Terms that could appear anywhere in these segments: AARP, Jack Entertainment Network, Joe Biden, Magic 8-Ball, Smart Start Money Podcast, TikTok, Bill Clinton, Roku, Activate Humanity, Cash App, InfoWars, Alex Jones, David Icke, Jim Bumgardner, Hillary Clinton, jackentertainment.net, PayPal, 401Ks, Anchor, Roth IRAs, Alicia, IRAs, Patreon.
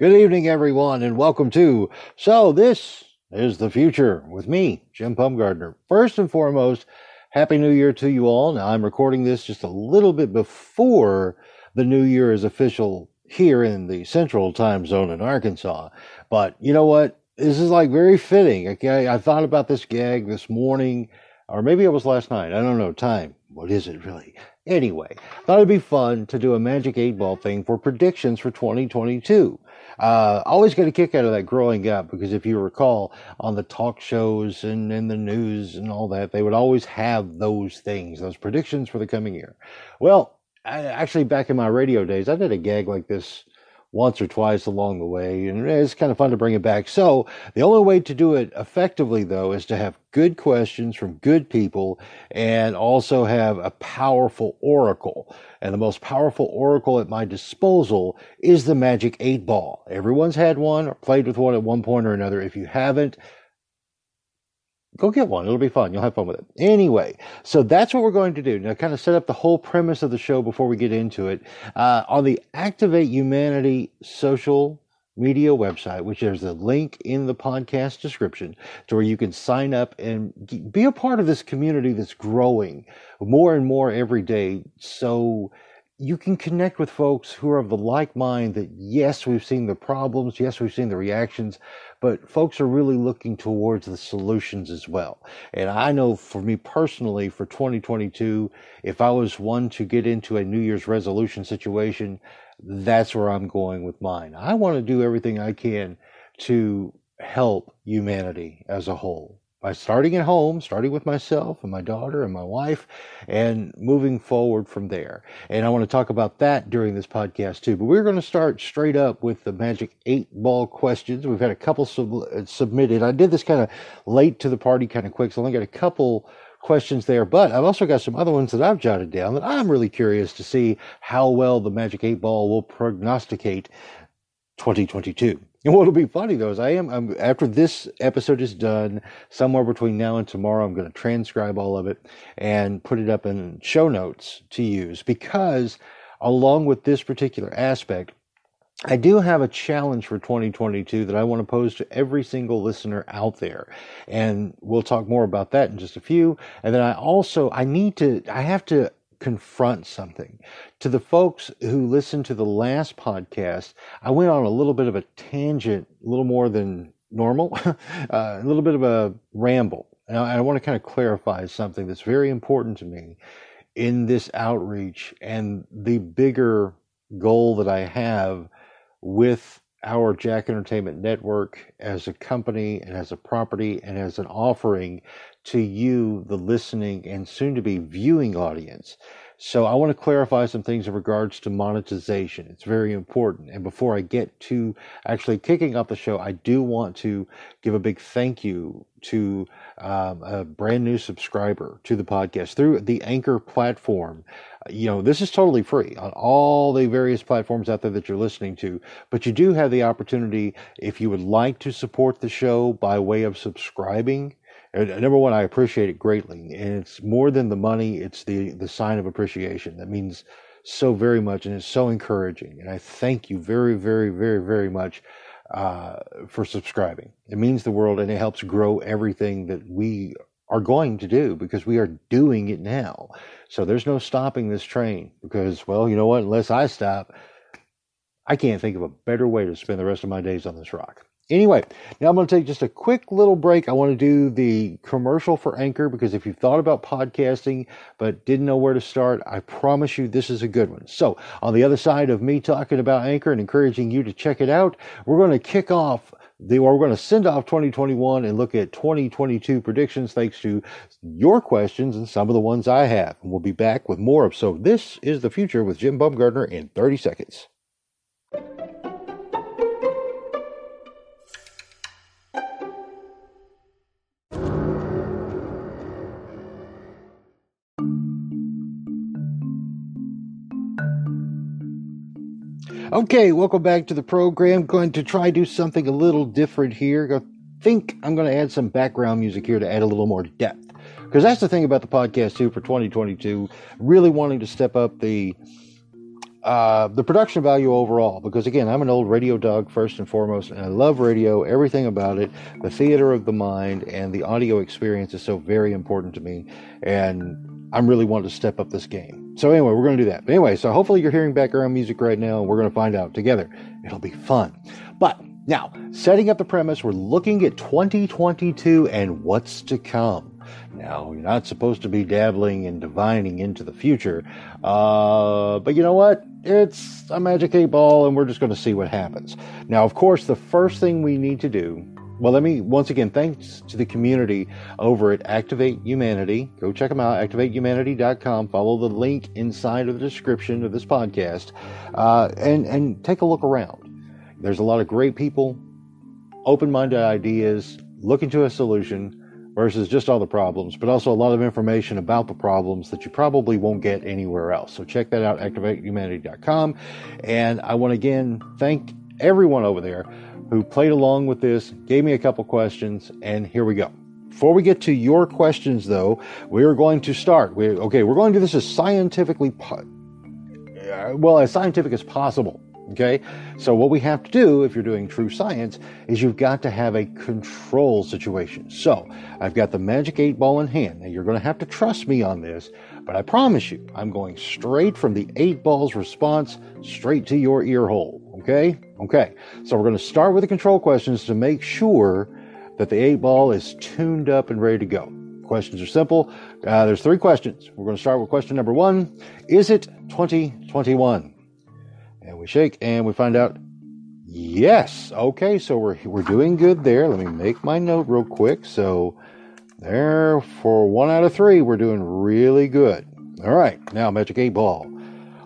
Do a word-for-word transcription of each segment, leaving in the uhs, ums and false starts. Good evening, everyone, and welcome to So This is the Future with me, Jim Bumgardner. First and foremost, Happy New Year to you all. Now, I'm recording this just a little bit before the New Year is official here in the Central Time Zone in Arkansas. But you know what? This is like very fitting. Okay, I thought about this gag this morning, or maybe it was last night. I don't know. Time. What is it really? Anyway, thought it'd be fun to do a Magic eight ball thing for predictions for twenty twenty-two. Uh, always got a kick out of that growing up, because if you recall, on the talk shows and in the news and all that, they would always have those things, those predictions for the coming year. Well, I, actually, back in my radio days, I did a gag like this once or twice along the way, and it's kind of fun to bring it back. So the only way to do it effectively, though, is to have good questions from good people and also have a powerful oracle. And the most powerful oracle at my disposal is the Magic eight ball. Everyone's had one or played with one at one point or another. If you haven't, go get one. It'll be fun. You'll have fun with it. Anyway, so that's what we're going to do. Now, kind of set up the whole premise of the show before we get into it. Uh, on the Activate Humanity social media website, which there's a link in the podcast description to where you can sign up and be a part of this community that's growing more and more every day. So you can connect with folks who are of the like mind that, yes, we've seen the problems, yes, we've seen the reactions, but folks are really looking towards the solutions as well. And I know for me personally, for twenty twenty-two, if I was one to get into a New Year's resolution situation, that's where I'm going with mine. I want to do everything I can to help humanity as a whole, by starting at home, starting with myself and my daughter and my wife, and moving forward from there. And I want to talk about that during this podcast too. But we're going to start straight up with the Magic eight ball questions. We've had a couple sub- submitted. I did this kind of late to the party, kind of quick, so I only got a couple questions there. But I've also got some other ones that I've jotted down that I'm really curious to see how well the Magic eight ball will prognosticate twenty twenty-two. And what'll be funny, though, is I am, I'm, after this episode is done, somewhere between now and tomorrow, I'm going to transcribe all of it and put it up in show notes to use, because along with this particular aspect, I do have a challenge for twenty twenty-two that I want to pose to every single listener out there. And we'll talk more about that in just a few. And then I also, I need to, I have to confront something. To the folks who listened to the last podcast, I went on a little bit of a tangent, a little more than normal, uh, a little bit of a ramble. And I, I want to kind of clarify something that's very important to me in this outreach and the bigger goal that I have with our Jack Entertainment Network as a company and as a property and as an offering to you, the listening and soon to be viewing audience. So I want to clarify some things in regards to monetization. It's very important. And before I get to actually kicking off the show, I do want to give a big thank you to um, a brand new subscriber to the podcast through the Anchor platform. You know, this is totally free on all the various platforms out there that you're listening to, but you do have the opportunity, if you would like to support the show by way of subscribing. And number one, I appreciate it greatly, and it's more than the money, it's the, the sign of appreciation. That means so very much, and it's so encouraging, and I thank you very, very, very, very much uh, for subscribing. It means the world, and it helps grow everything that we are going to do, because we are doing it now. So there's no stopping this train, because, well, you know what, unless I stop, I can't think of a better way to spend the rest of my days on this rock. Anyway, now I'm going to take just a quick little break. I want to do the commercial for Anchor, because if you've thought about podcasting but didn't know where to start, I promise you this is a good one. So on the other side of me talking about Anchor and encouraging you to check it out, we're going to kick off, the, or we're going to send off twenty twenty-one and look at twenty twenty-two predictions thanks to your questions and some of the ones I have. And we'll be back with more of So This is the Future with Jim Bumgardner in thirty seconds. Okay, welcome back to the program. Going to try do something a little different here. I think I'm going to add some background music here to add a little more depth, because that's the thing about the podcast too for twenty twenty-two. Really wanting to step up the uh, the production value overall, because again, I'm an old radio dog first and foremost, and I love radio, everything about it. The theater of the mind and the audio experience is so very important to me, and I'm really wanting to step up this game. So anyway, we're going to do that. But anyway, so hopefully you're hearing background music right now, and we're going to find out together. It'll be fun. But now, setting up the premise, we're looking at twenty twenty-two and what's to come. Now, you're not supposed to be dabbling and divining into the future, uh, but you know what? It's a Magic eight ball, and we're just going to see what happens. Now, of course, the first thing we need to do, well, let me, once again, thanks to the community over at Activate Humanity. Go check them out, activate humanity dot com. Follow the link inside of the description of this podcast, uh, and, and take a look around. There's a lot of great people, open-minded ideas, looking to a solution, versus just all the problems, but also a lot of information about the problems that you probably won't get anywhere else. So check that out, activate humanity dot com. And I want to again thank everyone over there who played along with this, gave me a couple questions, and here we go. Before we get to your questions, though, we are going to start. We, okay, we're going to do this as scientifically, po- well, as scientific as possible. Okay, so what we have to do if you're doing true science is you've got to have a control situation. So I've got the Magic eight ball in hand. Now you're going to have to trust me on this, but I promise you, I'm going straight from the eight ball's response straight to your ear hole. Okay, okay. So we're going to start with the control questions to make sure that the eight ball is tuned up and ready to go. Questions are simple. Uh, there's three questions. We're going to start with question number one. Is it twenty twenty-one? And we shake and we find out, yes. Okay, so we're we're doing good there. Let me make my note real quick. So there, for one out of three, we're doing really good. All right, now Magic eight ball.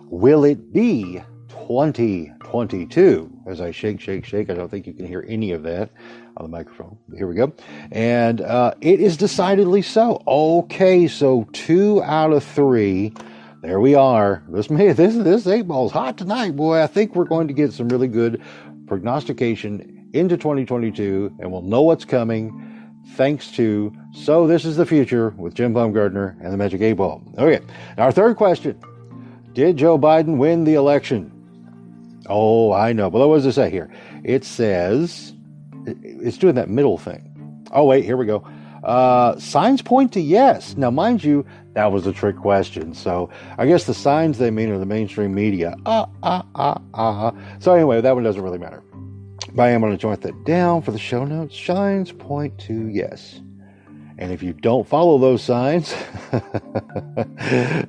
Will it be twenty twenty-two? As I shake, shake, shake, I don't think you can hear any of that on the microphone. Here we go. And uh, it is decidedly so. Okay, so two out of three. There we are. This this this eight ball's hot tonight, boy. I think we're going to get some really good prognostication into twenty twenty-two, and we'll know what's coming thanks to So This Is the Future with Jim Bumgardner and the Magic eight ball. Okay. Our third question. Did Joe Biden win the election? Oh, I know. Well, what does it say here? It says, it's doing that middle thing. Oh, wait, here we go. Uh, signs point to yes. Now, mind you, that was a trick question. So I guess the signs they mean are the mainstream media. Ah, ah, ah, ah. So anyway, that one doesn't really matter. But I am going to joint that down for the show notes. Signs point to yes. And if you don't follow those signs,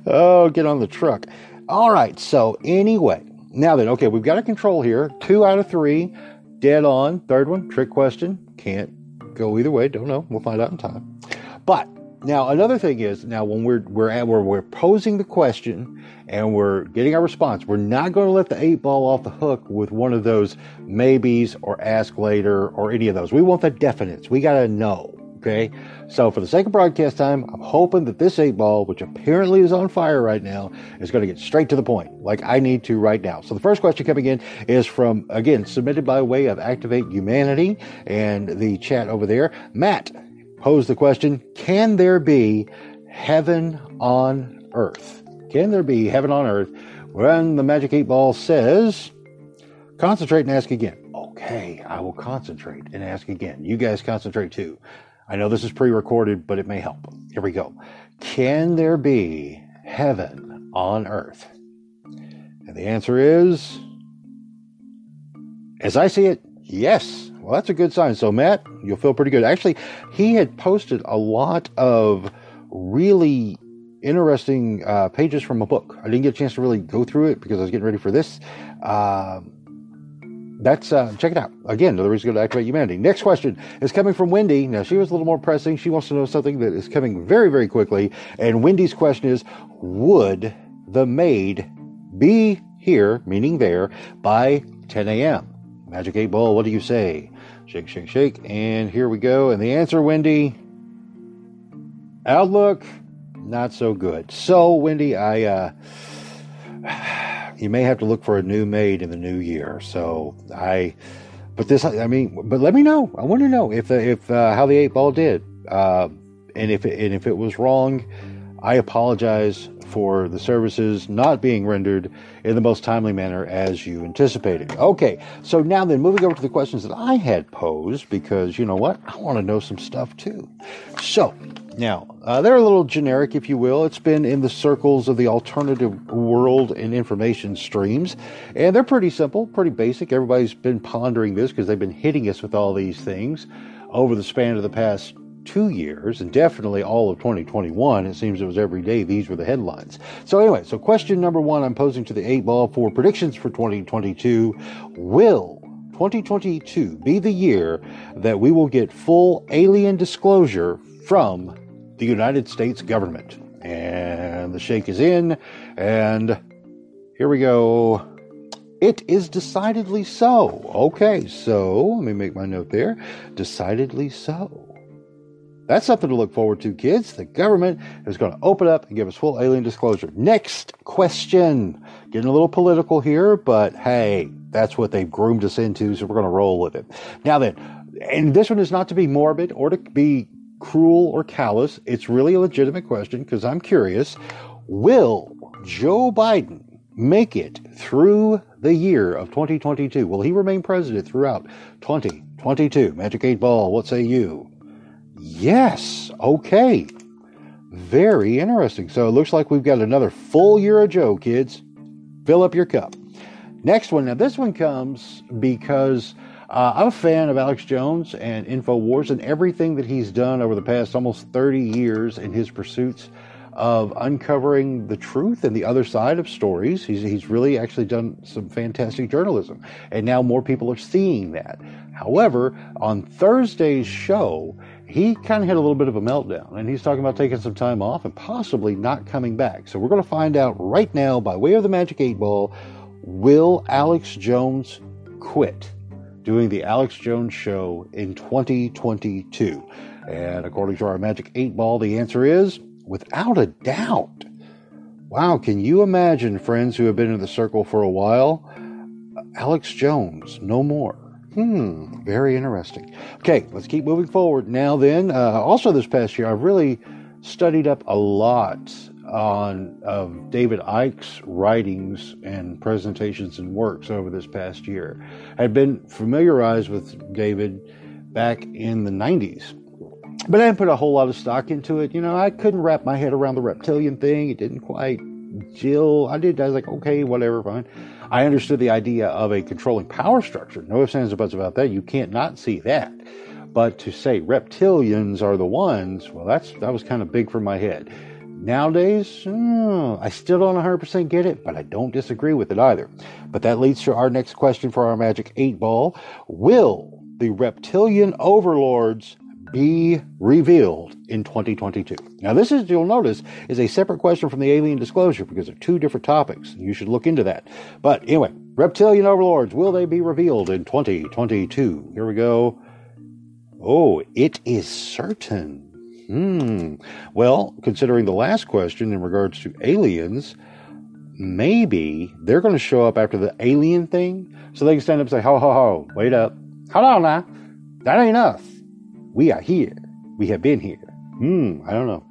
oh, get on the truck. All right. So anyway, now then, okay, we've got a control here. Two out of three, dead on. Third one, trick question. Can't go either way. Don't know. We'll find out in time. But now, another thing is, now when we're we're at, we're, we're posing the question and we're getting our response, we're not going to let the eight ball off the hook with one of those maybes or ask later or any of those. We want the definites. We got to know, okay? So for the sake of broadcast time, I'm hoping that this eight ball, which apparently is on fire right now, is going to get straight to the point, like I need to right now. So the first question coming in is from, again, submitted by way of Activate Humanity and the chat over there. Matt pose the question, can there be heaven on earth? Can there be heaven on earth when the Magic eight ball says, concentrate and ask again? Okay, I will concentrate and ask again. You guys concentrate too. I know this is pre-recorded, but it may help. Here we go. Can there be heaven on earth? And the answer is, as I see it, yes. Well, that's a good sign. So, Matt, you'll feel pretty good. Actually, he had posted a lot of really interesting uh, pages from a book. I didn't get a chance to really go through it because I was getting ready for this. Uh, that's uh, check it out. Again, another reason to go to Activate Humanity. Next question is coming from Wendy. Now, she was a little more pressing. She wants to know something that is coming very, very quickly. And Wendy's question is, would the maid be here, meaning there, by ten a.m.? Magic eight ball, what do you say? Shake, shake, shake. And here we go. And the answer, Wendy, outlook, not so good. So, Wendy, I uh, you may have to look for a new maid in the new year. So, I, but this, I mean, but let me know. I want to know if the, if uh, how the eight ball did. Uh, and if it, and if it was wrong, I apologize for the services not being rendered in the most timely manner as you anticipated. Okay, so now then, moving over to the questions that I had posed, because you know what? I want to know some stuff too. So now, uh, they're a little generic, if you will. It's been in the circles of the alternative world and information streams. And they're pretty simple, pretty basic. Everybody's been pondering this because they've been hitting us with all these things over the span of the past two years, and definitely all of twenty twenty-one. It seems it was every day. These were the headlines. So anyway, so question number one I'm posing to the eight ball for predictions for twenty twenty-two. Will twenty twenty-two be the year that we will get full alien disclosure from the United States government? And the shake is in, and here we go. It is decidedly so. Okay, so let me make my note there. Decidedly so. That's something to look forward to, kids. The government is going to open up and give us full alien disclosure. Next question. Getting a little political here, but hey, that's what they've groomed us into, so we're going to roll with it. Now then, and this one is not to be morbid or to be cruel or callous. It's really a legitimate question because I'm curious. Will Joe Biden make it through the year of twenty twenty-two? Will he remain president throughout twenty twenty-two? Magic eight ball, what say you? Yes. Okay. Very interesting. So it looks like we've got another full year of Joe, kids. Fill up your cup. Next one. Now, this one comes because uh, I'm a fan of Alex Jones and InfoWars and everything that he's done over the past almost thirty years in his pursuits of uncovering the truth and the other side of stories. He's, he's really actually done some fantastic journalism, and now more people are seeing that. However, on Thursday's show, he kind of had a little bit of a meltdown, and he's talking about taking some time off and possibly not coming back. So we're going to find out right now, by way of the Magic eight ball, will Alex Jones quit doing the Alex Jones show in twenty twenty-two? And according to our Magic eight ball, the answer is, without a doubt. Wow, can you imagine, friends who have been in the circle for a while? Alex Jones, no more. Hmm, very interesting. Okay, let's keep moving forward. Now then, uh, also this past year, I've really studied up a lot on of David Icke's writings and presentations and works over this past year. I'd been familiarized with David back in the nineties, but I didn't put a whole lot of stock into it. You know, I couldn't wrap my head around the reptilian thing. It didn't quite Jill, I did. I was like, okay, whatever, fine. I understood the idea of a controlling power structure. No ifs, ands, or buts about that. You can't not see that. But to say reptilians are the ones, well, that's that was kind of big for my head. Nowadays, oh, I still don't one hundred percent get it, but I don't disagree with it either. But that leads to our next question for our Magic eight ball. Will the reptilian overlords be revealed in twenty twenty-two? Now, this is, you'll notice, is a separate question from the alien disclosure because they're two different topics. You should look into that. But anyway, reptilian overlords, will they be revealed in twenty twenty-two? Here we go. Oh, it is certain. Hmm. Well, considering the last question in regards to aliens, maybe they're going to show up after the alien thing so they can stand up and say, ho, ho, ho, wait up. Hold on now. That ain't us. We are here. We have been here. Hmm, I don't know.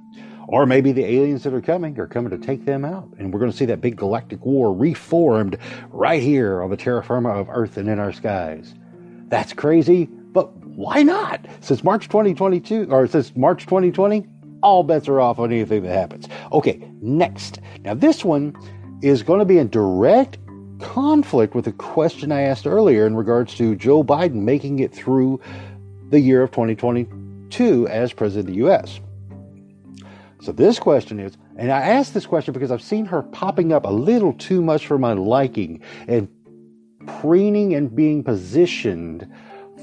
Or maybe the aliens that are coming are coming to take them out. And we're going to see that big galactic war reformed right here on the terra firma of Earth and in our skies. That's crazy, but why not? Since March twenty twenty-two, or since March twenty twenty, all bets are off on anything that happens. Okay, next. Now, this one is going to be in direct conflict with the question I asked earlier in regards to Joe Biden making it through the year of twenty twenty-two as president of the U S. So this question is, and I asked this question because I've seen her popping up a little too much for my liking and preening and being positioned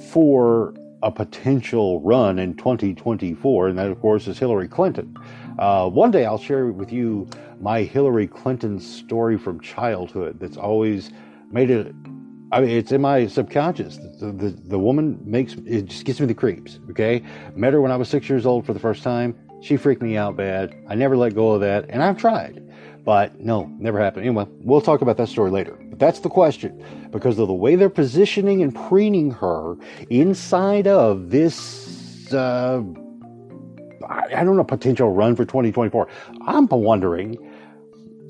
for a potential run in twenty twenty-four, and that, of course, is Hillary Clinton. Uh, one day I'll share with you my Hillary Clinton story from childhood that's always made it, I mean, it's in my subconscious. The, the, the woman makes, it just gets me the creeps, okay? Met her when I was six years old for the first time. She freaked me out bad. I never let go of that, and I've tried. But no, never happened. Anyway, we'll talk about that story later. But that's the question, because of the way they're positioning and preening her inside of this, uh, I, I don't know, potential run for twenty twenty-four. I'm wondering,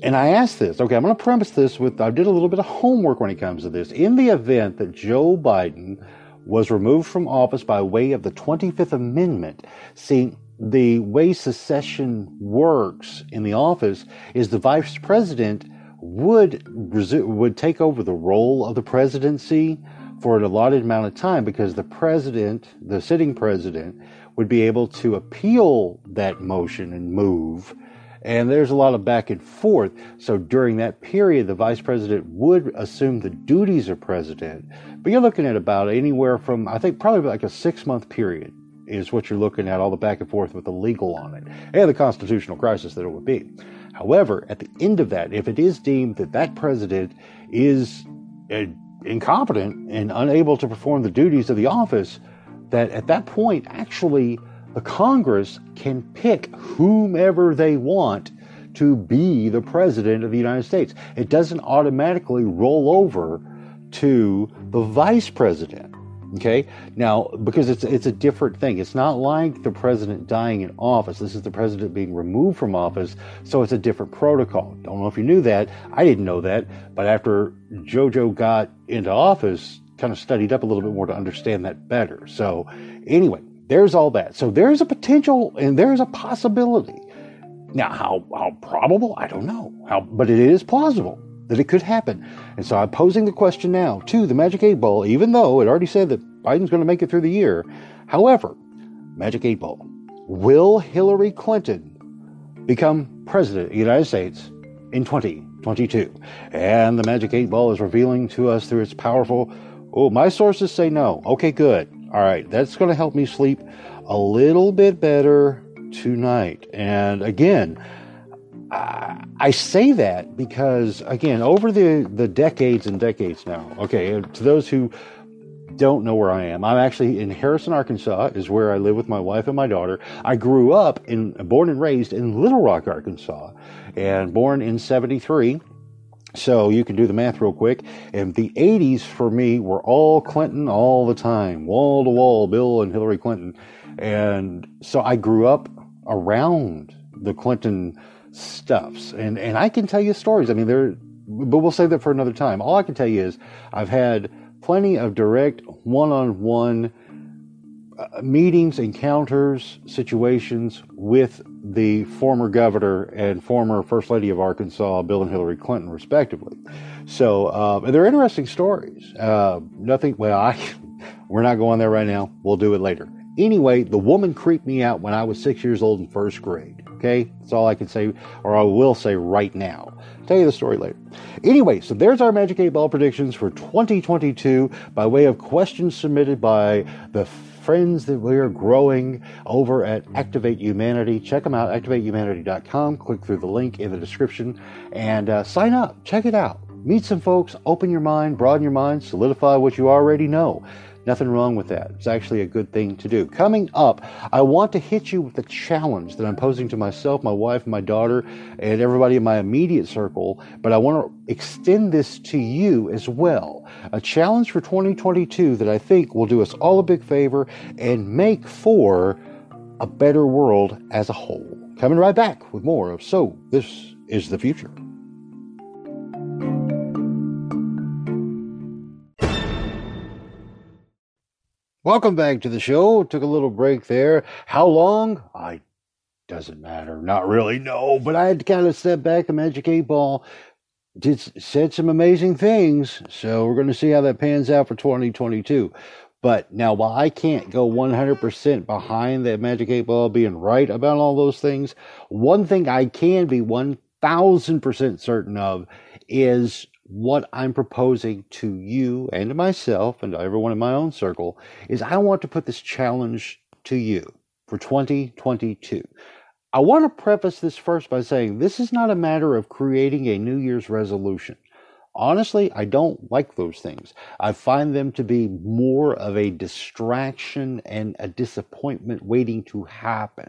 And I asked this, okay, I'm going to premise this with, I did a little bit of homework when it comes to this. In the event that Joe Biden was removed from office by way of the twenty-fifth Amendment, see, the way secession works in the office is the vice president would would take over the role of the presidency for an allotted amount of time, because the president, the sitting president, would be able to appeal that motion and move. And there's a lot of back and forth. So during that period, the vice president would assume the duties of president. But you're looking at about anywhere from, I think, probably like a six-month period is what you're looking at, all the back and forth with the legal on it and the constitutional crisis that it would be. However, at the end of that, if it is deemed that that president is uh, incompetent and unable to perform the duties of the office, that at that point, actually, the Congress can pick whomever they want to be the president of the United States. It doesn't automatically roll over to the vice president, okay? Now, because it's it's a different thing. It's not like the president dying in office. This is the president being removed from office, so it's a different protocol. Don't know if you knew that. I didn't know that, but after JoJo got into office, kind of studied up a little bit more to understand that better. So anyway, there's all that. So there's a potential and there's a possibility. Now, how, how probable? I don't know. How, but it is plausible that it could happen. And so I'm posing the question now to the Magic eight ball, even though it already said that Biden's going to make it through the year. However, Magic eight ball, will Hillary Clinton become president of the United States in twenty twenty-two? And the Magic eight ball is revealing to us through its powerful, oh, my sources say no. Okay, good. All right, that's going to help me sleep a little bit better tonight. And again, I, I say that because, again, over the, the decades and decades now, okay, to those who don't know where I am, I'm actually in Harrison, Arkansas, is where I live with my wife and my daughter. I grew up, in, born and raised in Little Rock, Arkansas, and born in seventy-three. So you can do the math real quick. And the eighties for me were all Clinton all the time, wall to wall, Bill and Hillary Clinton. And so I grew up around the Clinton stuffs. And, and I can tell you stories. I mean, there, but we'll save that for another time. All I can tell you is I've had plenty of direct one-on-one meetings, encounters, situations with the former governor and former First Lady of Arkansas, Bill and Hillary Clinton, respectively. So uh, they're interesting stories. Uh, nothing, well, I, we're not going there right now. We'll do it later. Anyway, the woman creeped me out when I was six years old in first grade. Okay, that's all I can say, or I will say right now. Tell you the story later. Anyway, so there's our Magic eight ball predictions for twenty twenty-two by way of questions submitted by the friends that we are growing over at Activate Humanity. Check them out, activate humanity dot com. Click through the link in the description and uh, sign up. Check it out. Meet some folks, open your mind, broaden your mind, solidify what you already know. Nothing wrong with that. It's actually a good thing to do. Coming up, I want to hit you with the challenge that I'm posing to myself, my wife, my daughter, and everybody in my immediate circle, but I want to extend this to you as well. A challenge for twenty twenty-two that I think will do us all a big favor and make for a better world as a whole. Coming right back with more of So This Is the Future. Welcome back to the show. Took a little break there. How long? I doesn't matter. Not really, no. But I had to kind of step back. The Magic eight ball did said some amazing things. So we're going to see how that pans out for twenty twenty-two. But now, while I can't go one hundred percent behind that Magic eight ball being right about all those things, one thing I can be one thousand percent certain of is what I'm proposing to you and to myself and to everyone in my own circle is I want to put this challenge to you for twenty twenty-two. I want to preface this first by saying this is not a matter of creating a New Year's resolution. Honestly, I don't like those things. I find them to be more of a distraction and a disappointment waiting to happen.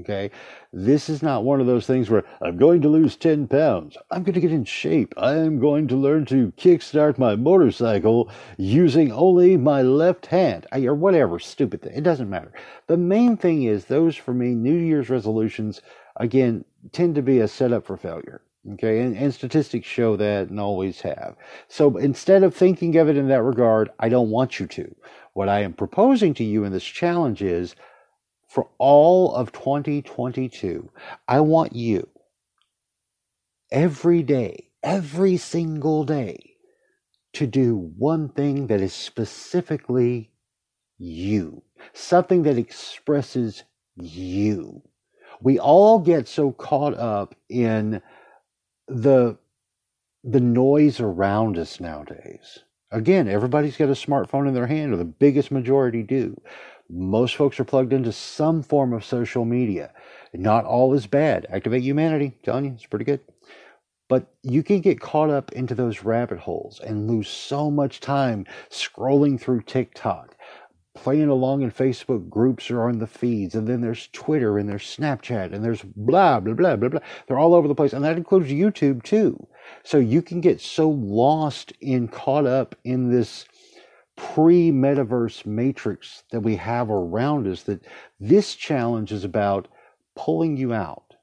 Okay, this is not one of those things where I'm going to lose ten pounds. I'm going to get in shape. I am going to learn to kickstart my motorcycle using only my left hand or whatever stupid thing. It doesn't matter. The main thing is those for me, New Year's resolutions, again, tend to be a setup for failure. Okay, and, and statistics show that and always have. So instead of thinking of it in that regard, I don't want you to. What I am proposing to you in this challenge is for all of twenty twenty-two, I want you every day, every single day, to do one thing that is specifically you, something that expresses you. We all get so caught up in the the noise around us nowadays. Again, everybody's got a smartphone in their hand, or the biggest majority do. Most folks are plugged into some form of social media. Not all is bad. Activate Humanity, I'm telling you, it's pretty good. But you can get caught up into those rabbit holes and lose so much time scrolling through TikTok, playing along in Facebook groups or on the feeds, and then there's Twitter and there's Snapchat and there's blah, blah, blah, blah, blah. They're all over the place, and that includes YouTube too. So you can get so lost and caught up in this pre-metaverse matrix that we have around us that this challenge is about pulling you out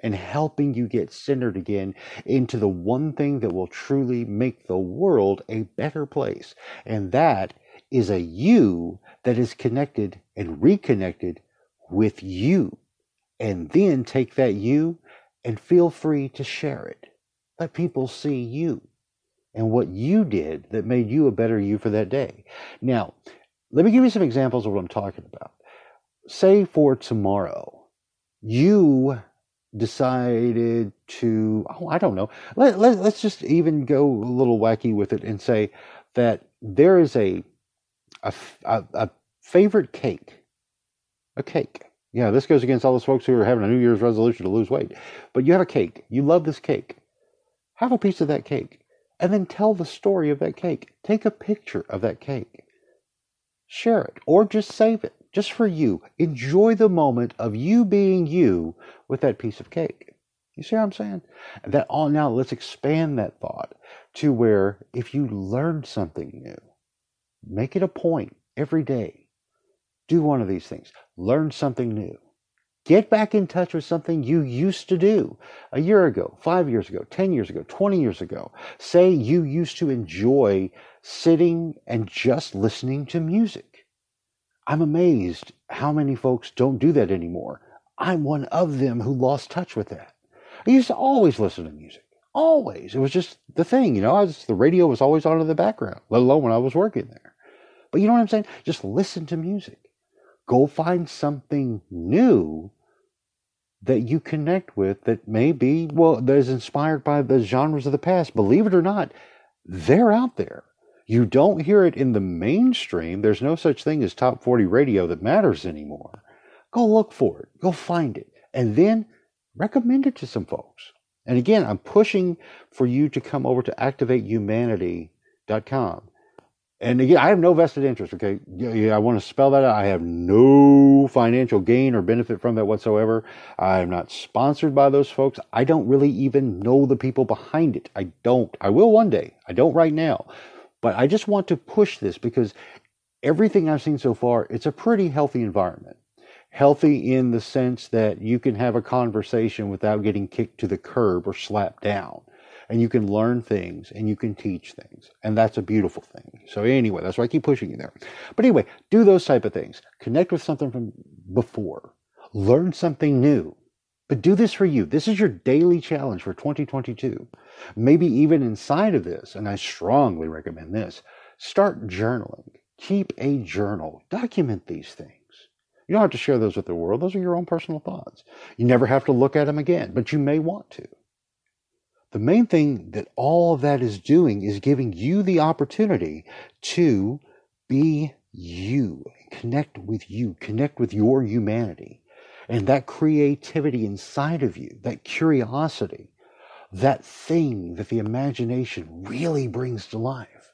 and helping you get centered again into the one thing that will truly make the world a better place. And that is a you that is connected and reconnected with you. And then take that you and feel free to share it. Let people see you and what you did that made you a better you for that day. Now, let me give you some examples of what I'm talking about. Say for tomorrow, you decided to, oh, I don't know, let, let, let's just even go a little wacky with it and say that there is a A, a, a favorite cake, a cake. Yeah, this goes against all those folks who are having a New Year's resolution to lose weight. But you have a cake. You love this cake. Have a piece of that cake. And then tell the story of that cake. Take a picture of that cake. Share it. Or just save it. Just for you. Enjoy the moment of you being you with that piece of cake. You see what I'm saying? That all, now let's expand that thought to where if you learned something new, make it a point every day. Do one of these things. Learn something new. Get back in touch with something you used to do a year ago, five years ago, ten years ago, twenty years ago. Say you used to enjoy sitting and just listening to music. I'm amazed how many folks don't do that anymore. I'm one of them who lost touch with that. I used to always listen to music. Always. It was just the thing, you know. I was, the radio was always on in the background, let alone when I was working there. But you know what I'm saying? Just listen to music. Go find something new that you connect with that may be, well, that is inspired by the genres of the past. Believe it or not, they're out there. You don't hear it in the mainstream. There's no such thing as top forty radio that matters anymore. Go look for it. Go find it. And then recommend it to some folks. And again, I'm pushing for you to come over to activate humanity dot com. And again, I have no vested interest, okay? I want to spell that out. I have no financial gain or benefit from that whatsoever. I'm not sponsored by those folks. I don't really even know the people behind it. I don't. I will one day. I don't right now. But I just want to push this because everything I've seen so far, it's a pretty healthy environment. Healthy in the sense that you can have a conversation without getting kicked to the curb or slapped down. And you can learn things and you can teach things. And that's a beautiful thing. So anyway, that's why I keep pushing you there. But anyway, do those type of things. Connect with something from before. Learn something new. But do this for you. This is your daily challenge for twenty twenty-two. Maybe even inside of this, and I strongly recommend this, start journaling. Keep a journal. Document these things. You don't have to share those with the world. Those are your own personal thoughts. You never have to look at them again, but you may want to. The main thing that all of that is doing is giving you the opportunity to be you, connect with you, connect with your humanity. And that creativity inside of you, that curiosity, that thing that the imagination really brings to life.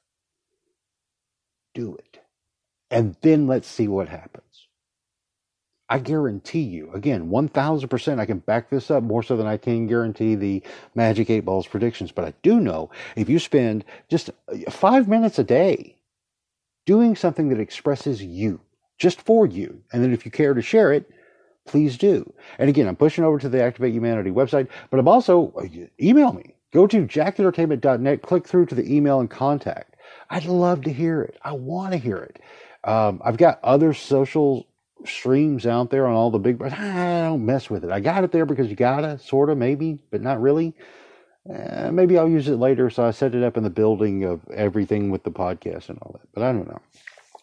Do it. And then let's see what happens. I guarantee you, again, one thousand percent, I can back this up more so than I can guarantee the Magic eight ball's predictions. But I do know if you spend just five minutes a day doing something that expresses you, just for you, and then if you care to share it, please do. And again, I'm pushing over to the Activate Humanity website, but I'm also, email me. Go to jack entertainment dot net, click through to the email and contact. I'd love to hear it. I want to hear it. Um, I've got other social streams out there on all the big, I don't mess with it. I got it there because you gotta, sort of, maybe, but not really. Uh, maybe I'll use it later, so I set it up in the building of everything with the podcast and all that, but I don't know.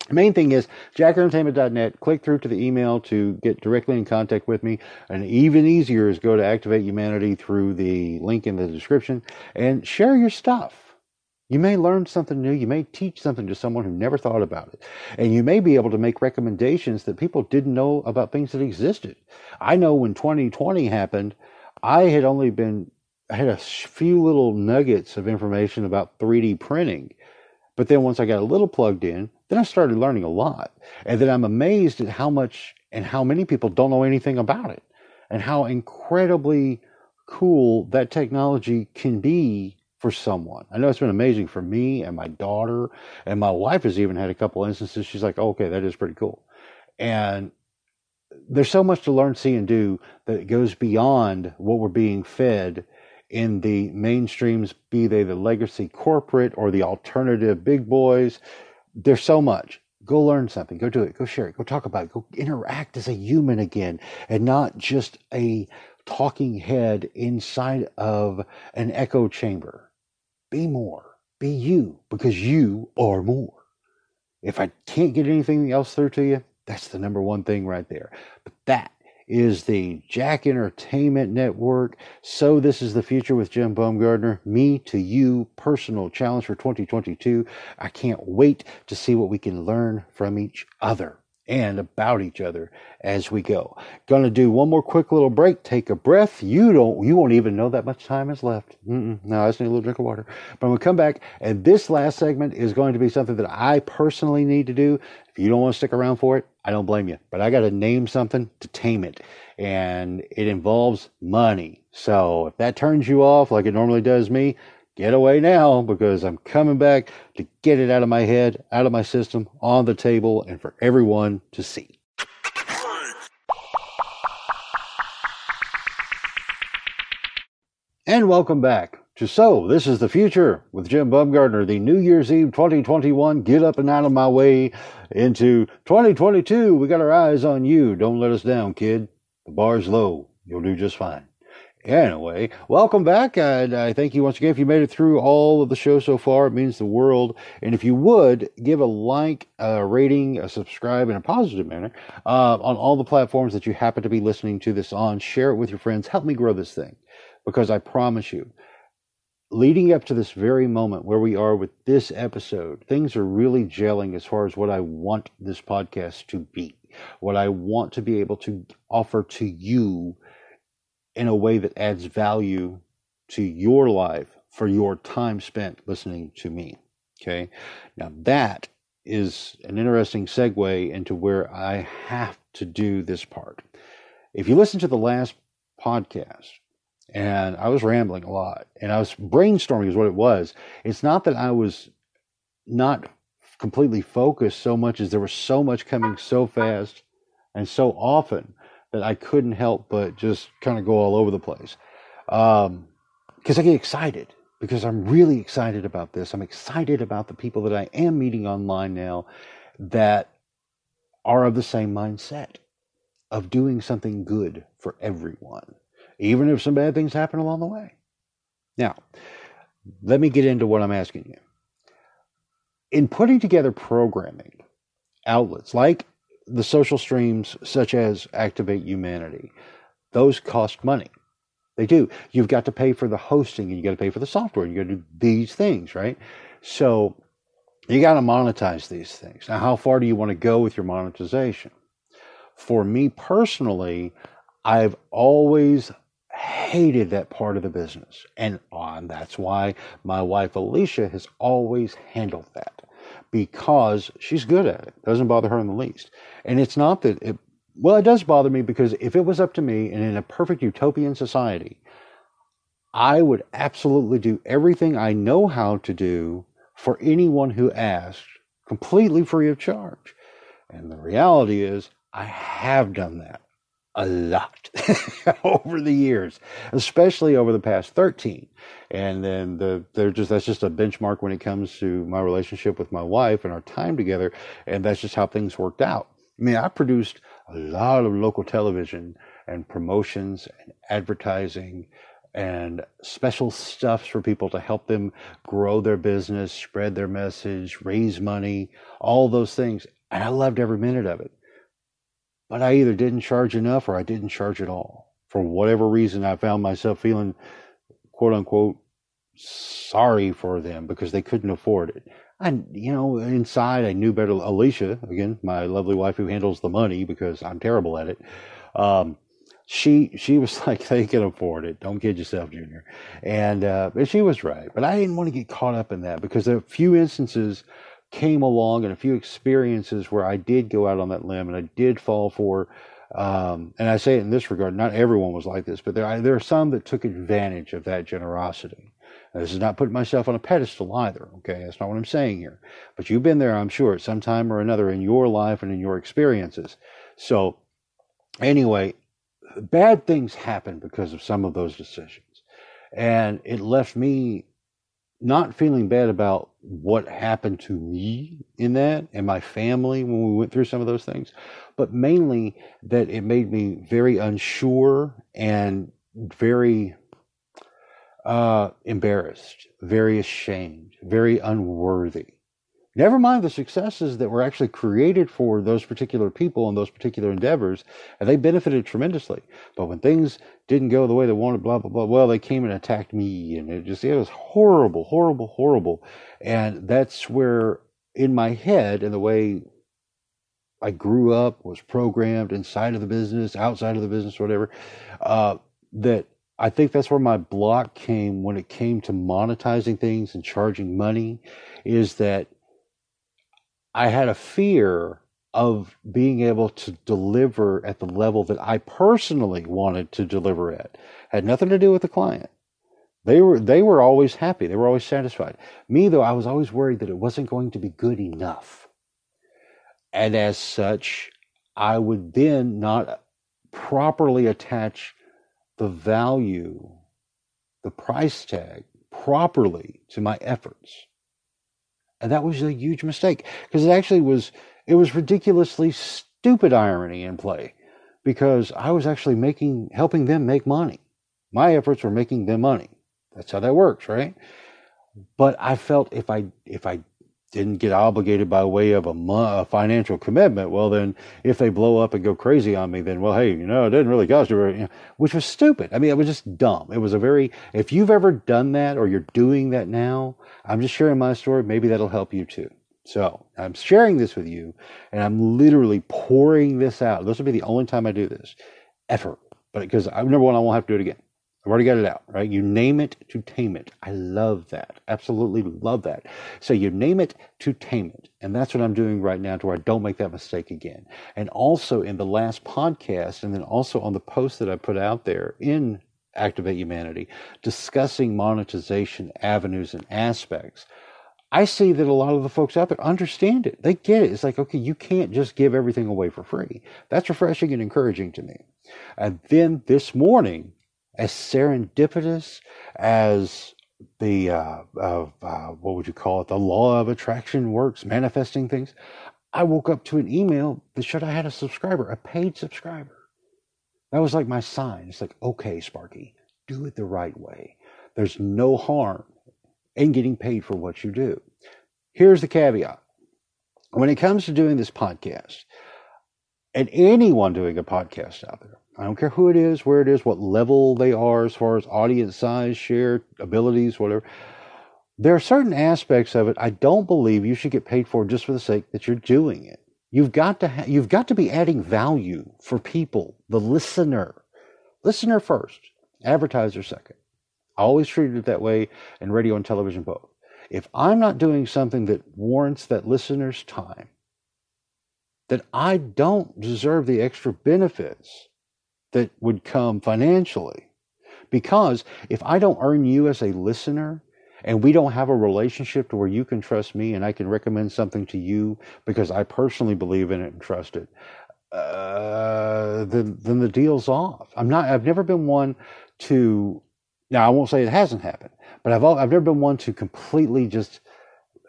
The main thing is jack entertainment dot net, click through to the email to get directly in contact with me, and even easier is go to Activate Humanity through the link in the description and share your stuff. You may learn something new. You may teach something to someone who never thought about it. And you may be able to make recommendations that people didn't know about things that existed. I know when twenty twenty happened, I had only been, I had a few little nuggets of information about three D printing. But then once I got a little plugged in, then I started learning a lot. And then I'm amazed at how much and how many people don't know anything about it. And how incredibly cool that technology can be for someone. I know it's been amazing for me and my daughter, and my wife has even had a couple instances. She's like, oh, okay, that is pretty cool. And there's so much to learn, see, and do that it goes beyond what we're being fed in the mainstreams, be they the legacy corporate or the alternative big boys. There's so much. Go learn something. Go do it. Go share it. Go talk about it. Go interact as a human again, and not just a talking head inside of an echo chamber. Be more. Be you, because you are more. If I can't get anything else through to you, that's the number one thing right there. But that is the Jack Entertainment Network. So this is the future with Jim Bumgardner. Me to you, personal challenge for twenty twenty-two. I can't wait to see what we can learn from each other and about each other as we go. Going to do one more quick little break. Take a breath. You don't, you won't even know that much time is left. Mm-mm. No, I just need a little drink of water. But I'm going to come back, and this last segment is going to be something that I personally need to do. If you don't want to stick around for it, I don't blame you. But I got to name something to tame it, and it involves money. So if that turns you off like it normally does me, get away now, because I'm coming back to get it out of my head, out of my system, on the table, and for everyone to see. And welcome back to So This Is the Future with Jim Bumgardner, the New Year's Eve twenty twenty-one, get up and out of my way into twenty twenty-two. We got our eyes on you. Don't let us down, kid. The bar's low. You'll do just fine. Anyway, welcome back, and I thank you once again. If you made it through all of the show so far, it means the world. And if you would, give a like, a rating, a subscribe in a positive manner uh, on all the platforms that you happen to be listening to this on. Share it with your friends. Help me grow this thing, because I promise you, leading up to this very moment where we are with this episode, things are really gelling as far as what I want this podcast to be, what I want to be able to offer to you in a way that adds value to your life for your time spent listening to me. Okay. Now that is an interesting segue into where I have to do this part. If you listen to the last podcast, and I was rambling a lot, and I was brainstorming is what it was. It's not that I was not completely focused so much as there was so much coming so fast and so often that I couldn't help but just kind of go all over the place. Um, because I get excited, because I'm really excited about this. I'm excited about the people that I am meeting online now that are of the same mindset of doing something good for everyone, even if some bad things happen along the way. Now, let me get into what I'm asking you. In putting together programming, outlets like the social streams such as Activate Humanity, those cost money. They do. You've got to pay for the hosting, and you got to pay for the software, and you got to do these things, right? So you got to monetize these things. Now, how far do you want to go with your monetization? For me personally, I've always hated that part of the business, and on that's why my wife Alicia has always handled that, because she's good at it. It doesn't bother her in the least. And it's not that it, well, it does bother me, because if it was up to me, and in a perfect utopian society, I would absolutely do everything I know how to do for anyone who asked, completely free of charge. And the reality is, I have done that a lot over the years, especially over the past thirteen. And then the, they're just, that's just a benchmark when it comes to my relationship with my wife and our time together. And that's just how things worked out. I mean, I produced a lot of local television and promotions and advertising and special stuffs for people to help them grow their business, spread their message, raise money, all those things. And I loved every minute of it. But I either didn't charge enough or I didn't charge at all. For whatever reason, I found myself feeling, quote unquote, sorry for them because they couldn't afford it. I, you know, inside I knew better. Alicia, again, my lovely wife who handles the money because I'm terrible at it. Um, she, she was like, they can afford it. Don't kid yourself, Junior. And, uh, and she was right, but I didn't want to get caught up in that because there are a few instances came along and a few experiences where I did go out on that limb and I did fall for, um, and I say it in this regard, not everyone was like this, but there are, there are some that took advantage of that generosity. Now, this is not putting myself on a pedestal either, okay? That's not what I'm saying here. But you've been there, I'm sure, at some time or another in your life and in your experiences. So anyway, bad things happened because of some of those decisions. And it left me not feeling bad about what happened to me in that and my family when we went through some of those things, but mainly that it made me very unsure and very uh, embarrassed, very ashamed, very unworthy. Never mind the successes that were actually created for those particular people and those particular endeavors, and they benefited tremendously. But when things didn't go the way they wanted, blah, blah, blah, well, they came and attacked me, and it just, it was horrible, horrible, horrible. And that's where, in my head, and the way I grew up, was programmed inside of the business, outside of the business, whatever, uh, that I think that's where my block came when it came to monetizing things and charging money, is that I had a fear of being able to deliver at the level that I personally wanted to deliver at. It had nothing to do with the client. They were they were always happy. They were always satisfied. Me, though, I was always worried that it wasn't going to be good enough. And as such, I would then not properly attach the value, the price tag, properly to my efforts. And that was a huge mistake because it actually was, it was ridiculously stupid irony in play because I was actually making, helping them make money. My efforts were making them money. That's how that works, right? But I felt if I, if I didn't get obligated by way of a, mo- a financial commitment, well, then if they blow up and go crazy on me, then, well, hey, you know, it didn't really cost you, you know, which was stupid. I mean, it was just dumb. It was a very, if you've ever done that or you're doing that now, I'm just sharing my story. Maybe that'll help you too. So I'm sharing this with you and I'm literally pouring this out. This will be the only time I do this ever, but because I, number one, I won't have to do it again. I've already got it out, right? You name it to tame it. I love that. Absolutely love that. So you name it to tame it. And that's what I'm doing right now to where I don't make that mistake again. And also in the last podcast, and then also on the post that I put out there in Activate Humanity, discussing monetization avenues and aspects, I see that a lot of the folks out there understand it. They get it. It's like, okay, you can't just give everything away for free. That's refreshing and encouraging to me. And then this morning, as serendipitous as the, uh, uh, uh, what would you call it, the law of attraction works, manifesting things, I woke up to an email that showed I had a subscriber, a paid subscriber. That was like my sign. It's like, okay, Sparky, do it the right way. There's no harm in getting paid for what you do. Here's the caveat. When it comes to doing this podcast, and anyone doing a podcast out there, I don't care who it is, where it is, what level they are as far as audience size, share, abilities, whatever, there are certain aspects of it I don't believe you should get paid for just for the sake that you're doing it. You've got to ha- you've got to be adding value for people, the listener. Listener first, advertiser second. I always treated it that way in radio and television both. If I'm not doing something that warrants that listener's time, then I don't deserve the extra benefits that would come financially. Because if I don't earn you as a listener, and we don't have a relationship to where you can trust me and I can recommend something to you because I personally believe in it and trust it, uh, then, then the deal's off. I'm not, I've never been one to, now I won't say it hasn't happened, but I've, I've never been one to completely just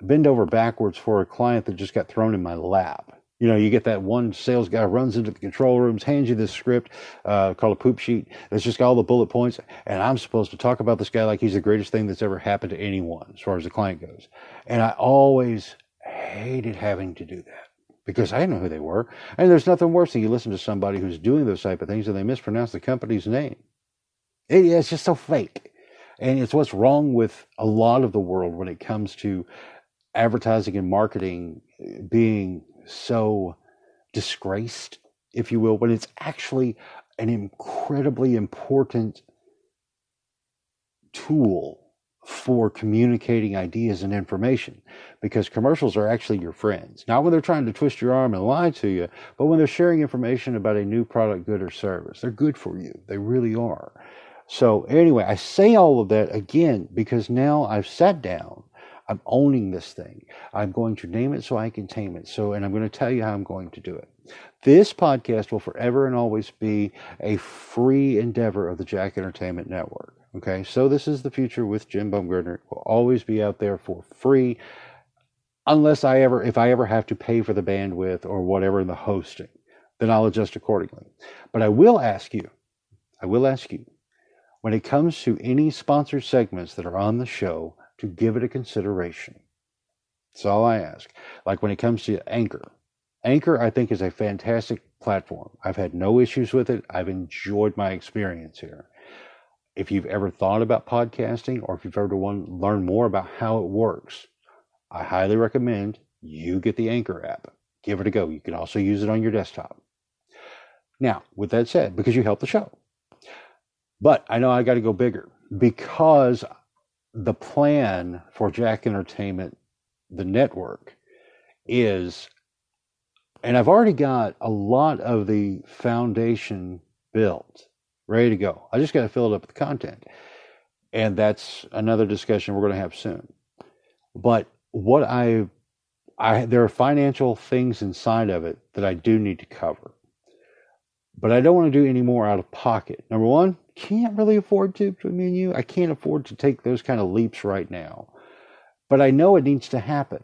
bend over backwards for a client that just got thrown in my lap. You know, you get that one sales guy runs into the control rooms, hands you this script, uh, called a poop sheet. That's just got all the bullet points. And I'm supposed to talk about this guy like he's the greatest thing that's ever happened to anyone as far as the client goes. And I always hated having to do that because I didn't know who they were. And there's nothing worse than you listen to somebody who's doing those type of things and they mispronounce the company's name. It, it's just so fake. And it's what's wrong with a lot of the world when it comes to advertising and marketing being so disgraced, if you will, when it's actually an incredibly important tool for communicating ideas and information, because commercials are actually your friends, not when they're trying to twist your arm and lie to you, but when they're sharing information about a new product, good, or service. They're good for you. They really are. So anyway, I say all of that again because now I've sat down, I'm owning this thing. I'm going to name it so I can tame it. So, and I'm going to tell you how I'm going to do it. This podcast will forever and always be a free endeavor of the Jack Entertainment Network. Okay, so this is the future with Jim Bumgardner. It will always be out there for free, unless I ever, if I ever have to pay for the bandwidth or whatever, the hosting, then I'll adjust accordingly. But I will ask you, I will ask you, when it comes to any sponsored segments that are on the show, to give it a consideration. That's all I ask. Like when it comes to Anchor. Anchor, I think, is a fantastic platform. I've had no issues with it. I've enjoyed my experience here. If you've ever thought about podcasting or if you've ever wanted to learn more about how it works, I highly recommend you get the Anchor app. Give it a go. You can also use it on your desktop. Now, with that said, because you help the show. But I know I got to go bigger because the plan for Jack Entertainment, the network, is, and I've already got a lot of the foundation built, ready to go. I just got to fill it up with content. And that's another discussion we're going to have soon. But what I, I, there are financial things inside of it that I do need to cover. But I don't want to do any more out of pocket. Number one, can't really afford to, between me and you. I can't afford to take those kind of leaps right now. But I know it needs to happen.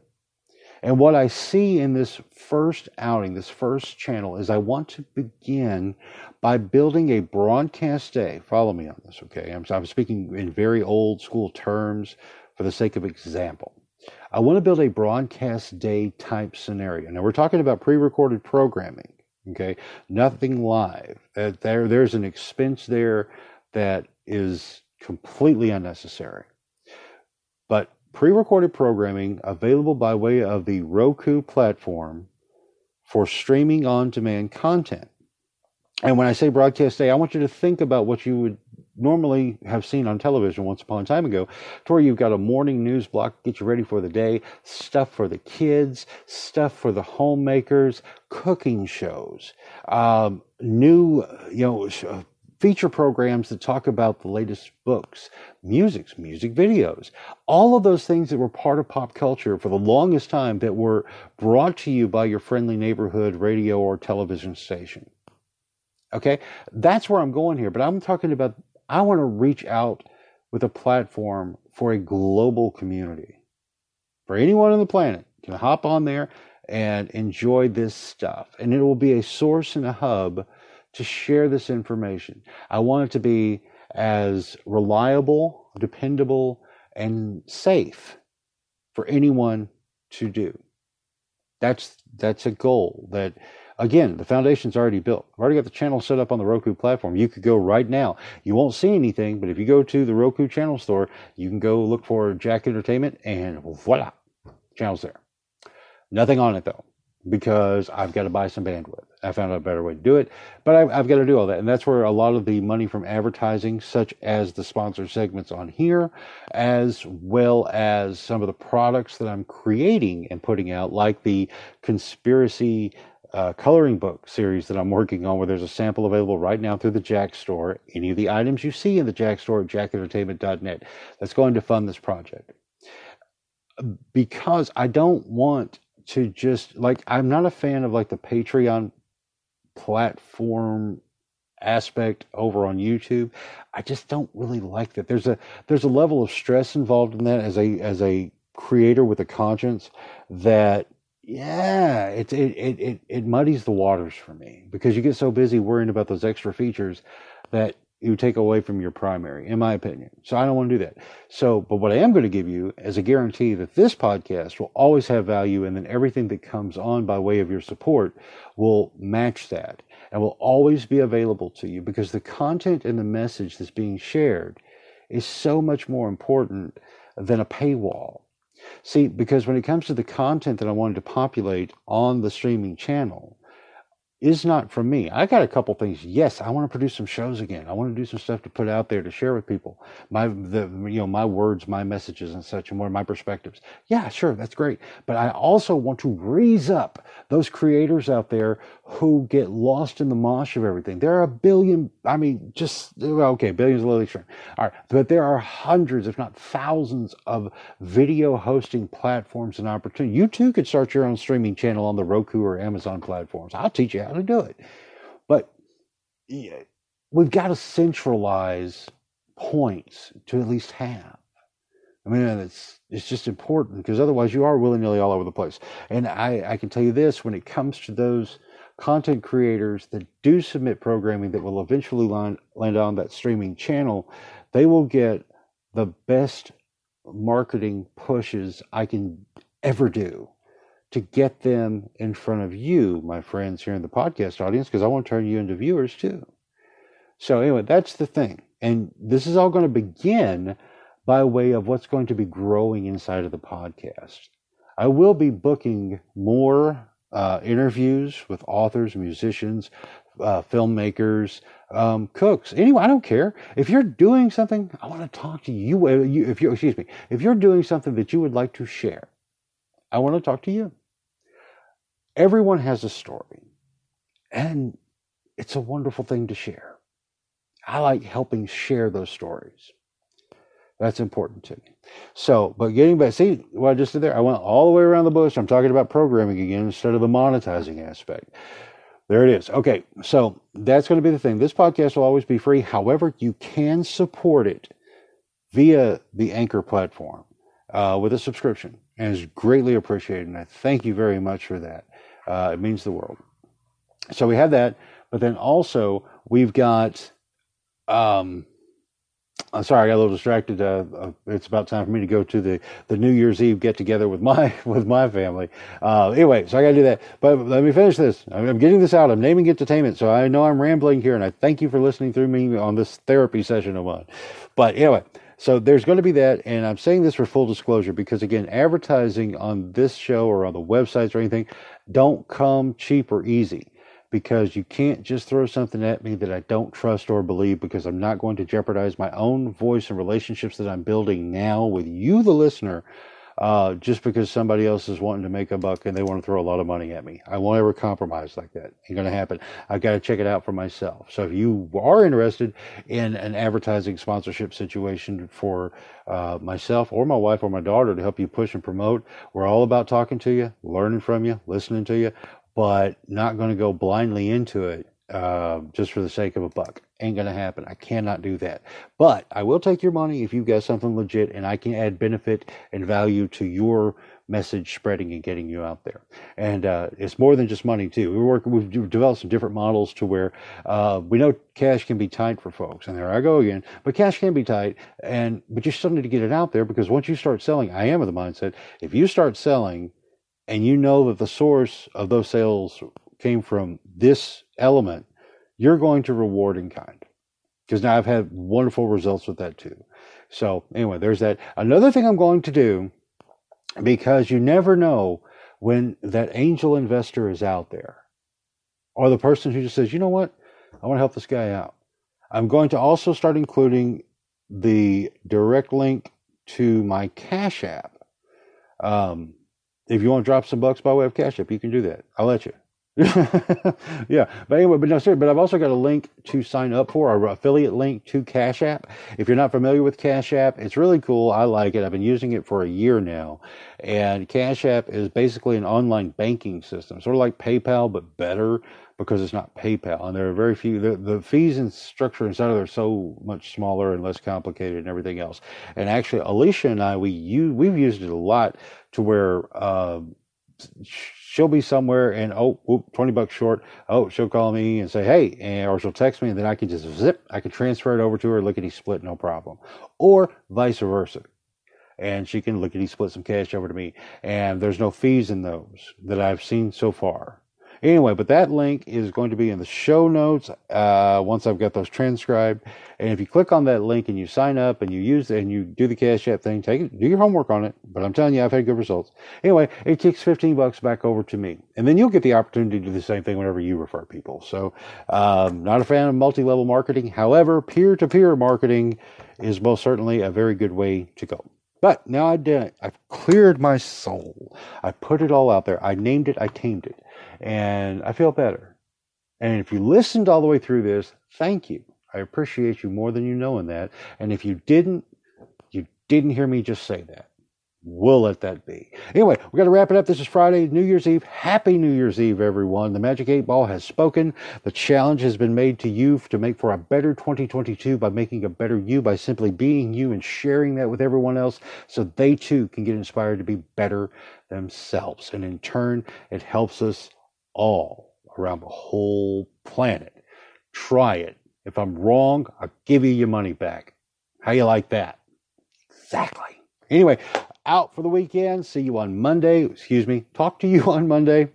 And what I see in this first outing, this first channel, is I want to begin by building a broadcast day. Follow me on this, okay? I'm, I'm speaking in very old school terms for the sake of example. I want to build a broadcast day type scenario. Now, we're talking about pre-recorded programming. Okay, nothing live. Uh, there, there's an expense there that is completely unnecessary. But pre-recorded programming available by way of the Roku platform for streaming on-demand content. And when I say broadcast day, I want you to think about what you would normally have seen on television once upon a time ago, to where you've got a morning news block, get you ready for the day, stuff for the kids, stuff for the homemakers, cooking shows, um, new, you know, feature programs that talk about the latest books, musics, music videos, all of those things that were part of pop culture for the longest time that were brought to you by your friendly neighborhood radio or television station. Okay, that's where I'm going here, but I'm talking about, I want to reach out with a platform for a global community. For anyone on the planet can hop on there and enjoy this stuff. And it will be a source and a hub to share this information. I want it to be as reliable, dependable, and safe for anyone to do. That's that's a goal that, again, the foundation's already built. I've already got the channel set up on the Roku platform. You could go right now. You won't see anything, but if you go to the Roku channel store, you can go look for Jack Entertainment, and voila, channel's there. Nothing on it, though, because I've got to buy some bandwidth. I found out a better way to do it, but I've, I've got to do all that, and that's where a lot of the money from advertising, such as the sponsor segments on here, as well as some of the products that I'm creating and putting out, like the conspiracy Uh, coloring book series that I'm working on, where there's a sample available right now through the Jack store. Any of the items you see in the Jack store at jack entertainment dot net, that's going to fund this project. Because I don't want to just, like, I'm not a fan of like the Patreon platform aspect over on YouTube, I just don't really like that. There's a there's a level of stress involved in that as a as a creator with a conscience that yeah, it it it it, it muddies the waters for me, because you get so busy worrying about those extra features that you take away from your primary, in my opinion. So I don't want to do that. So, but what I am going to give you as a guarantee that this podcast will always have value, and then everything that comes on by way of your support will match that and will always be available to you, because the content and the message that's being shared is so much more important than a paywall. See, because when it comes to the content that I wanted to populate on the streaming channel, is not from me. I got a couple things. Yes, I want to produce some shows again. I want to do some stuff to put out there to share with people. My the you know my words, my messages, and such, and more my perspectives. Yeah, sure, that's great. But I also want to raise up those creators out there who get lost in the mosh of everything. There are a billion. I mean, just okay, billions a little extreme. All right, but there are hundreds, if not thousands, of video hosting platforms and opportunities. You too could start your own streaming channel on the Roku or Amazon platforms. I'll teach you how to do it. But yeah, we've got to centralize points to at least have. I mean, it's it's just important, because otherwise you are willy-nilly all over the place. And I, I can tell you this, when it comes to those content creators that do submit programming that will eventually land, land on that streaming channel, they will get the best marketing pushes I can ever do to get them in front of you, my friends, here in the podcast audience, because I want to turn you into viewers too. So anyway, that's the thing. And this is all going to begin by way of what's going to be growing inside of the podcast. I will be booking more uh, interviews with authors, musicians, uh, filmmakers, um, cooks. Anyway, I don't care. If you're doing something, I want to talk to you. If you, excuse me, if you're doing something that you would like to share, I want to talk to you. Everyone has a story, and it's a wonderful thing to share. I like helping share those stories. That's important to me. So, but getting back, see what I just did there? I went all the way around the bush. I'm talking about programming again instead of the monetizing aspect. There it is. Okay, so that's going to be the thing. This podcast will always be free. However, you can support it via the Anchor platform uh, with a subscription, and it's greatly appreciated, and I thank you very much for that. Uh, it means the world. So we have that, but then also we've got, um, I'm sorry, I got a little distracted. Uh, uh, it's about time for me to go to the, the New Year's Eve get-together with my with my family. Uh, anyway, so I got to do that, but let me finish this. I'm getting this out. I'm naming entertainment, so I know I'm rambling here, and I thank you for listening through me on this therapy session of mine. But anyway, so there's going to be that, and I'm saying this for full disclosure, because again, advertising on this show or on the websites or anything don't come cheap or easy, because you can't just throw something at me that I don't trust or believe, because I'm not going to jeopardize my own voice and relationships that I'm building now with you, the listener, uh, just because somebody else is wanting to make a buck and they want to throw a lot of money at me. I won't ever compromise like that. Ain't going to happen. I've got to check it out for myself. So if you are interested in an advertising sponsorship situation for uh, myself or my wife or my daughter to help you push and promote, we're all about talking to you, learning from you, listening to you, but not going to go blindly into it uh, just for the sake of a buck. Ain't going to happen. I cannot do that. But I will take your money if you've got something legit and I can add benefit and value to your message spreading and getting you out there. And uh, it's more than just money, too. We're working, we've developed some different models to where uh, we know cash can be tight for folks. And there I go again. But cash can be tight, and but you still need to get it out there, because once you start selling, I am of the mindset, if you start selling, and you know that the source of those sales came from this element, you're going to reward in kind. Because now I've had wonderful results with that too. So anyway, there's that. Another thing I'm going to do, because you never know when that angel investor is out there, or the person who just says, you know what, I want to help this guy out. I'm going to also start including the direct link to my Cash App. Um, If you want to drop some bucks by way of Cash App, you can do that. I'll let you. Yeah, but anyway, but no, seriously, but I've also got a link to sign up for, our affiliate link to Cash App. If you're not familiar with Cash App, it's really cool. I like it. I've been using it for a year now. And Cash App is basically an online banking system, sort of like PayPal, but better because it's not PayPal. And there are very few, the, the fees and structure inside of it are so much smaller and less complicated and everything else. And actually, Alicia and I, we use, we've used it a lot to where, uh, she'll be somewhere and, oh, whoop, twenty bucks short. Oh, she'll call me and say, hey, and, or she'll text me, and then I can just zip. I can transfer it over to her, lickety split, no problem. Or vice versa. And she can lickety split some cash over to me. And there's no fees in those that I've seen so far. Anyway, but that link is going to be in the show notes uh, once I've got those transcribed. And if you click on that link and you sign up and you use it and you do the Cash App thing, take it, do your homework on it. But I'm telling you, I've had good results. Anyway, it kicks fifteen bucks back over to me. And then you'll get the opportunity to do the same thing whenever you refer people. So um, not a fan of multi-level marketing. However, peer-to-peer marketing is most certainly a very good way to go. But now I've done it. I've cleared my soul. I put it all out there. I named it. I tamed it. And I feel better. And if you listened all the way through this, thank you. I appreciate you more than you know in that. And if you didn't, you didn't hear me just say that. We'll let that be. Anyway, we've got to wrap it up. This is Friday, New Year's Eve. Happy New Year's Eve, everyone. The Magic eight ball has spoken. The challenge has been made to you to make for a better twenty twenty-two by making a better you, by simply being you and sharing that with everyone else so they too can get inspired to be better themselves. And in turn, it helps us all around the whole planet. Try it. If I'm wrong, I'll give you your money back. How you like that? Exactly. Anyway, out for the weekend. See you on Monday. Excuse me. Talk to you on Monday.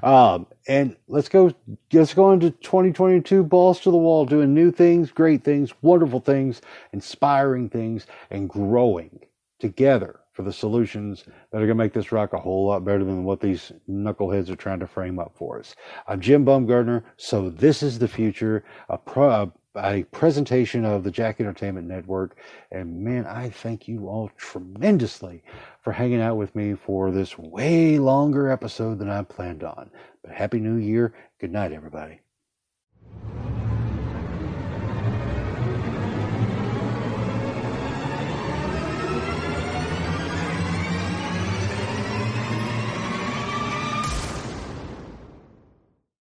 Um, and let's go, let's go into twenty twenty-two, balls to the wall, doing new things, great things, wonderful things, inspiring things, and growing together for the solutions that are going to make this rock a whole lot better than what these knuckleheads are trying to frame up for us. I'm Jim Bumgardner. So this is the future. A pro. A presentation of the Jack Entertainment Network. And man, I thank you all tremendously for hanging out with me for this way longer episode than I planned on. But happy new year. Good night, everybody.